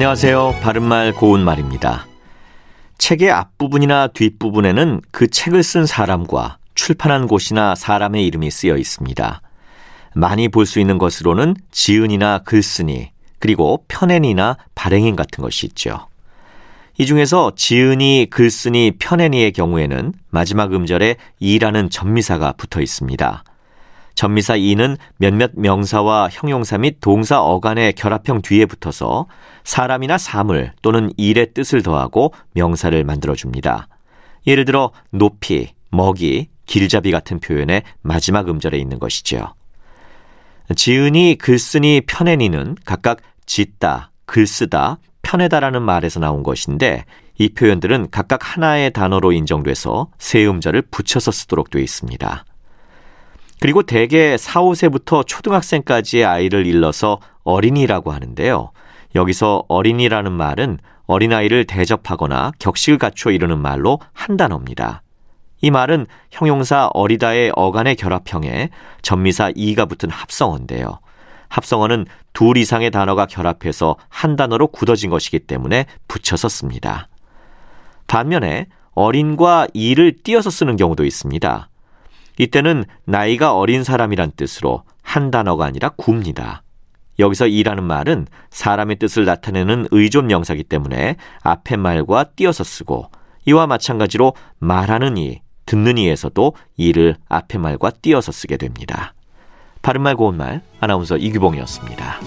안녕하세요. 바른말 고운말입니다. 책의 앞부분이나 뒷부분에는 그 책을 쓴 사람과 출판한 곳이나 사람의 이름이 쓰여 있습니다. 많이 볼 수 있는 것으로는 지은이나 글쓴이, 그리고 편엔이나 발행인 같은 것이 있죠. 이 중에서 지은이, 글쓴이, 편엔이의 경우에는 마지막 음절에 이라는 접미사가 붙어 있습니다. 접미사 이는 몇몇 명사와 형용사 및 동사 어간의 결합형 뒤에 붙어서 사람이나 사물 또는 일의 뜻을 더하고 명사를 만들어줍니다. 예를 들어 높이, 먹이, 길잡이 같은 표현의 마지막 음절에 있는 것이죠. 지은이, 글쓰니, 편애니는 각각 짓다, 글쓰다, 편애다라는 말에서 나온 것인데 이 표현들은 각각 하나의 단어로 인정돼서 세 음절을 붙여서 쓰도록 되어 있습니다. 그리고 대개 4, 5세부터 초등학생까지의 아이를 일러서 어린이라고 하는데요. 여기서 어린이라는 말은 어린아이를 대접하거나 격식을 갖춰 이르는 말로 한 단어입니다. 이 말은 형용사 어리다의 어간의 결합형에 접미사 이가 붙은 합성어인데요. 합성어는 둘 이상의 단어가 결합해서 한 단어로 굳어진 것이기 때문에 붙여서 씁니다. 반면에 어린과 이를 띄어서 쓰는 경우도 있습니다. 이때는 나이가 어린 사람이란 뜻으로 한 단어가 아니라 구입니다. 여기서 이라는 말은 사람의 뜻을 나타내는 의존 명사이기 때문에 앞의 말과 띄어서 쓰고 이와 마찬가지로 말하는 이, 듣는 이에서도 이를 앞의 말과 띄어서 쓰게 됩니다. 바른말 고운말 아나운서 이규봉이었습니다.